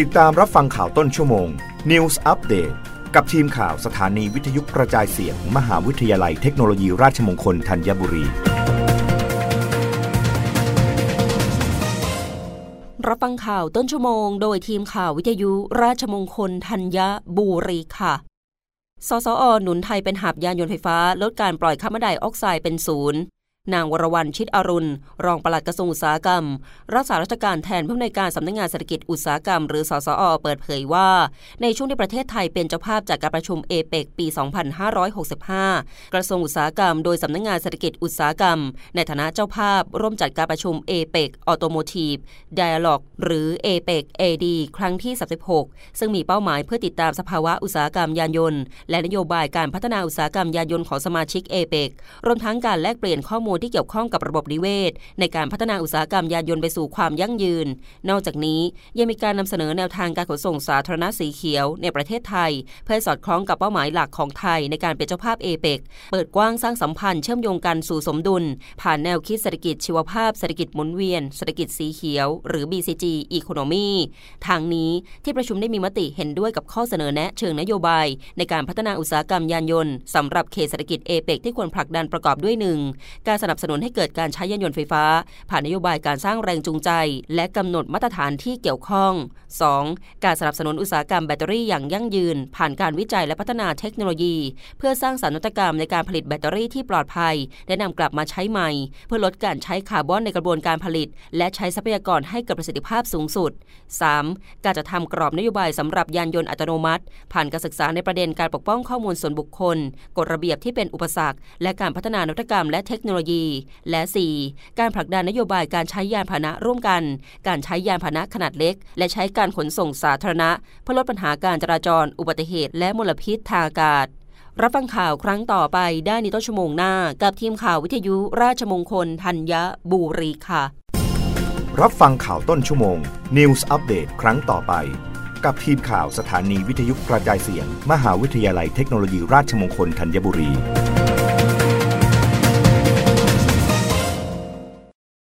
ติดตามรับฟังข่าวต้นชั่วโมง News Update กับทีมข่าวสถานีวิทยุกระจายเสียง มหาวิทยาลัยเทคโนโลยีราชมงคลธัญบุรีรับฟังข่าวต้นชั่วโมงโดยทีมข่าววิทยุราชมงคลธัญบุรีค่ะสสอ.หนุนไทยเป็นหับยานยนต์ไฟฟ้าลดการปล่อยคาร์บอนไดออกไซด์เป็นศูนย์นางวรวรรณ ชิดอรุณรองปลัดกระทรวงอุตสาหกรรมรักษาราชการแทนผู้อำนวยการสำนักงานเศรษฐกิจอุตสาหกรรมหรือสสอ.เปิดเผยว่าในช่วงที่ประเทศไทยเป็นเจ้าภาพจากการประชุมเอเปกปี 2565 กระทรวงอุตสาหกรรมโดยสำนักงานเศรษฐกิจอุตสาหกรรมในฐานะเจ้าภาพร่วมจัดการประชุมเอเปก Automotive Dialogue หรือ APEC AD ครั้งที่ 36 ซึ่งมีเป้าหมายเพื่อติดตามสภาวะอุตสาหกรรมยานยนต์และนโยบายการพัฒนาอุตสาหกรรมยานยนต์ของสมาชิกเอเปกรวมทั้งการแลกเปลี่ยนข้อมูลที่เกี่ยวข้องกับระบบนิเวศในการพัฒนาอุตสาหกรรมยานยนต์ไปสู่ความยั่งยืนนอกจากนี้ยังมีการนำเสนอแนวทางการขนส่งสาธารณะสีเขียวในประเทศไทยเพื่อสอดคล้องกับเป้าหมายหลักของไทยในการเป็นเจ้าภาพเอเปกเปิดกว้างสร้างสัมพันธ์เชื่อมโยงกันสู่สมดุลผ่านแนวคิดเศรษฐกิจชีวภาพเศรษฐกิจหมุนเวียนเศรษฐกิจสีเขียวหรือ BCG Economy ทางนี้ที่ประชุมได้มีมติเห็นด้วยกับข้อเสนอแนะเชิงนโยบายในการพัฒนาอุตสาหกรรมยานยนต์สำหรับเขตเศรษฐกิจเอเปกที่ควรผลักดันประกอบด้วย1การสนับสนุนให้เกิดการใช้ยานยนต์ไฟฟ้าผ่านนโยบายการสร้างแรงจูงใจและกำหนดมาตรฐานที่เกี่ยวข้อง 2. การสนับสนุนอุตสาหกรรมแบตเตอรี่อย่างยั่งยืนผ่านการวิจัยและพัฒนาเทคโนโลยีเพื่อสร้างสรรค์นวัตกรรมในการผลิตแบตเตอรี่ที่ปลอดภัยและนำกลับมาใช้ใหม่เพื่อลดการใช้คาร์บอนในกระบวนการผลิตและใช้ทรัพยากรให้เกิดประสิทธิภาพสูงสุด 3. การจัดทำกรอบนโยบายสำหรับยานยนต์อัตโนมัติผ่านการศึกษาในประเด็นการปกป้องข้อมูลส่วนบุคคลกฎระเบียบที่เป็นอุปสรรคและการพัฒนานวัตกรรมและเทคโนโลยีและ 4. การผลักดันนโยบายการใช้ยานพาหนะร่วมกันการใช้ยานพาหนะขนาดเล็กและใช้การขนส่งสาธารณะเพื่อลดปัญหาการจราจรอุบัติเหตุและมลพิษทางอากาศรับฟังข่าวครั้งต่อไปได้ในต้นชั่วโมงหน้ากับทีมข่าววิทยุราชมงคลธัญบุรีค่ะรับฟังข่าวต้นชั่วโมง News Update ครั้งต่อไปกับทีมข่าวสถานีวิทยุกระจายเสียงมหาวิทยาลัยเทคโนโลยีราชมงคลธัญบุรี